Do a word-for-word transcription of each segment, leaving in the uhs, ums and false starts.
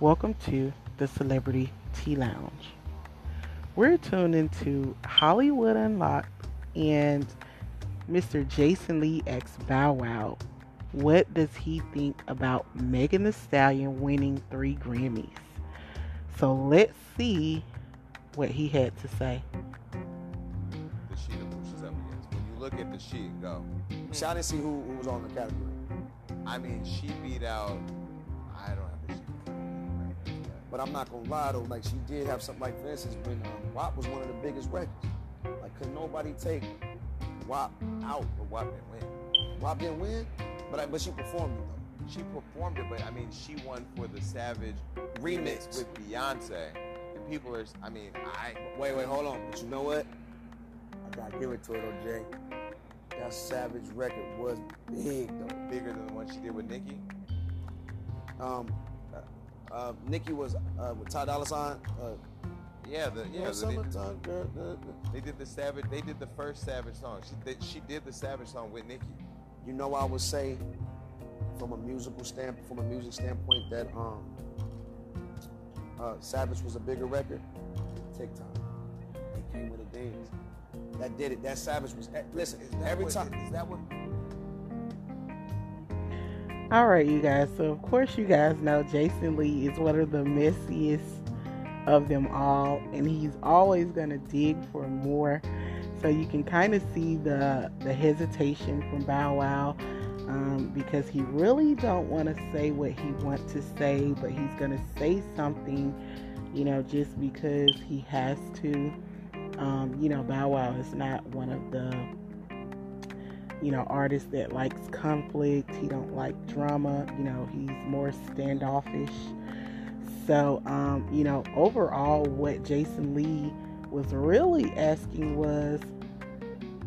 Welcome to the Celebrity Tea Lounge. We're tuned into Hollywood Unlocked and Mister Jason Lee ex Bow Wow. What does he think about Megan Thee Stallion winning three Grammys? So let's see what he had to say. The she that pushes up against. When you look at the she, go. See, I didn't see who, who was on the category. I mean, she beat out. I don't have the she. But I'm not gonna lie though, like she did have something like, for instance, when um, W A P was one of the biggest records. Like, could nobody take W A P out, but W A P didn't win. W A P didn't win, but I, but she performed it though. She performed it, but I mean, she won for the Savage remix with Beyonce. And people are, I mean, I wait, wait, hold on. But you know what? I gotta give it to her though, Jay. That Savage record was big though. Bigger than the one she did with Nicki. Um. Uh, Nicki was uh, with Ty Dolly. Uh, yeah, the yeah. The, summertime they, girl, the, the. They did the Savage. They did the first Savage song. She did, she did the Savage song with Nicki. You know, I would say, from a musical stand, from a music standpoint, that um, uh, Savage was a bigger record. TikTok. They came with a dance. That did it. That Savage was. Listen, is that every what, time. Is that what? All right, you guys. So, of course, you guys know Jason Lee is one of the messiest of them all, and he's always going to dig for more. So you can kind of see the the hesitation from Bow Wow um, because he really don't want to say what he wants to say, but he's going to say something, you know, just because he has to. Um, you know, Bow Wow is not one of the you know, artist that likes conflict. He don't like drama. You know, he's more standoffish. So, um, you know, overall, what Jason Lee was really asking was,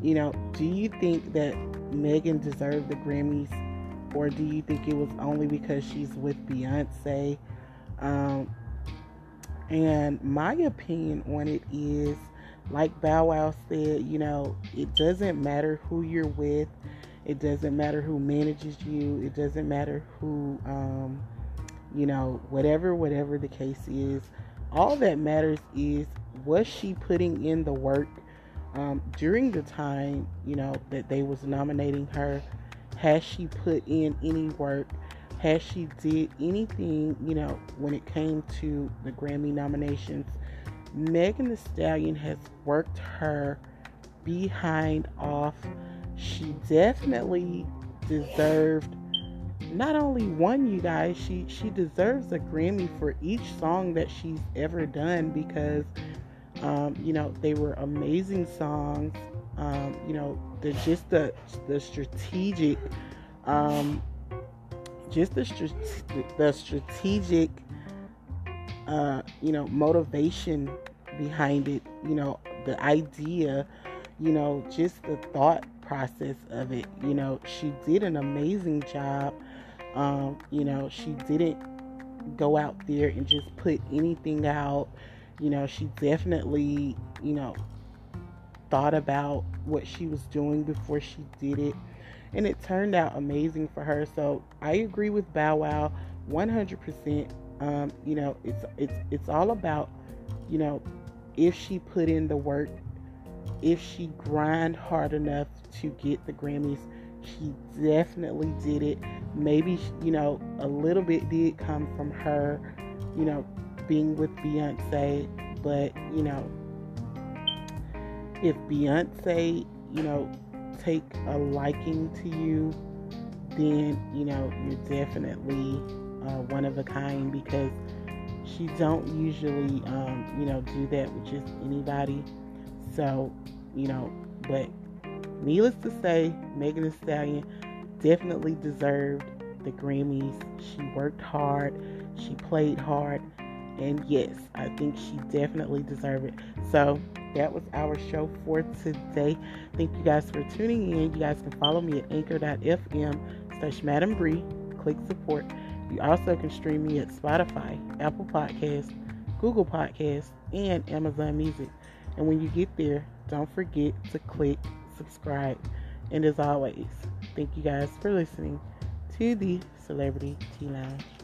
you know, do you think that Megan deserved the Grammys, or do you think it was only because she's with Beyonce? Um, and my opinion on it is, like Bow Wow said, you know, it doesn't matter who you're with. It doesn't matter who manages you. It doesn't matter who, um, you know, whatever, whatever the case is. All that matters is, was she putting in the work um, during the time, you know, that they was nominating her? Has she put in any work? Has she did anything, you know, when it came to the Grammy nominations? Megan Thee Stallion has worked her behind off. She definitely deserved not only one, you guys, she, she deserves a Grammy for each song that she's ever done because, um, you know, they were amazing songs. Um, you know, the, just the, the strategic, um, just the, the strategic, uh, you know, motivation behind it, you know, the idea, you know, just the thought process of it. You know, she did an amazing job. Um, you know, she didn't go out there and just put anything out. You know, she definitely, you know, thought about what she was doing before she did it. And it turned out amazing for her. So I agree with Bow Wow one hundred percent. Um, you know, it's, it's, it's all about, you know, if she put in the work, if she grind hard enough to get the Grammys, she definitely did it. Maybe, you know, a little bit did come from her, you know, being with Beyonce, but, you know, if Beyonce, you know, take a liking to you, then, you know, you're definitely uh, one of a kind, because she don't usually, um, you know, do that with just anybody. So, you know, but needless to say, Megan Thee Stallion definitely deserved the Grammys. She worked hard. She played hard. And yes, I think she definitely deserved it. So that was our show for today. Thank you guys for tuning in. You guys can follow me at anchor dot f m slash Madam Bree. Click support. You also can stream me at Spotify, Apple Podcasts, Google Podcasts, and Amazon Music. And when you get there, don't forget to click subscribe. And as always, thank you guys for listening to the Celebrity Tea Lounge.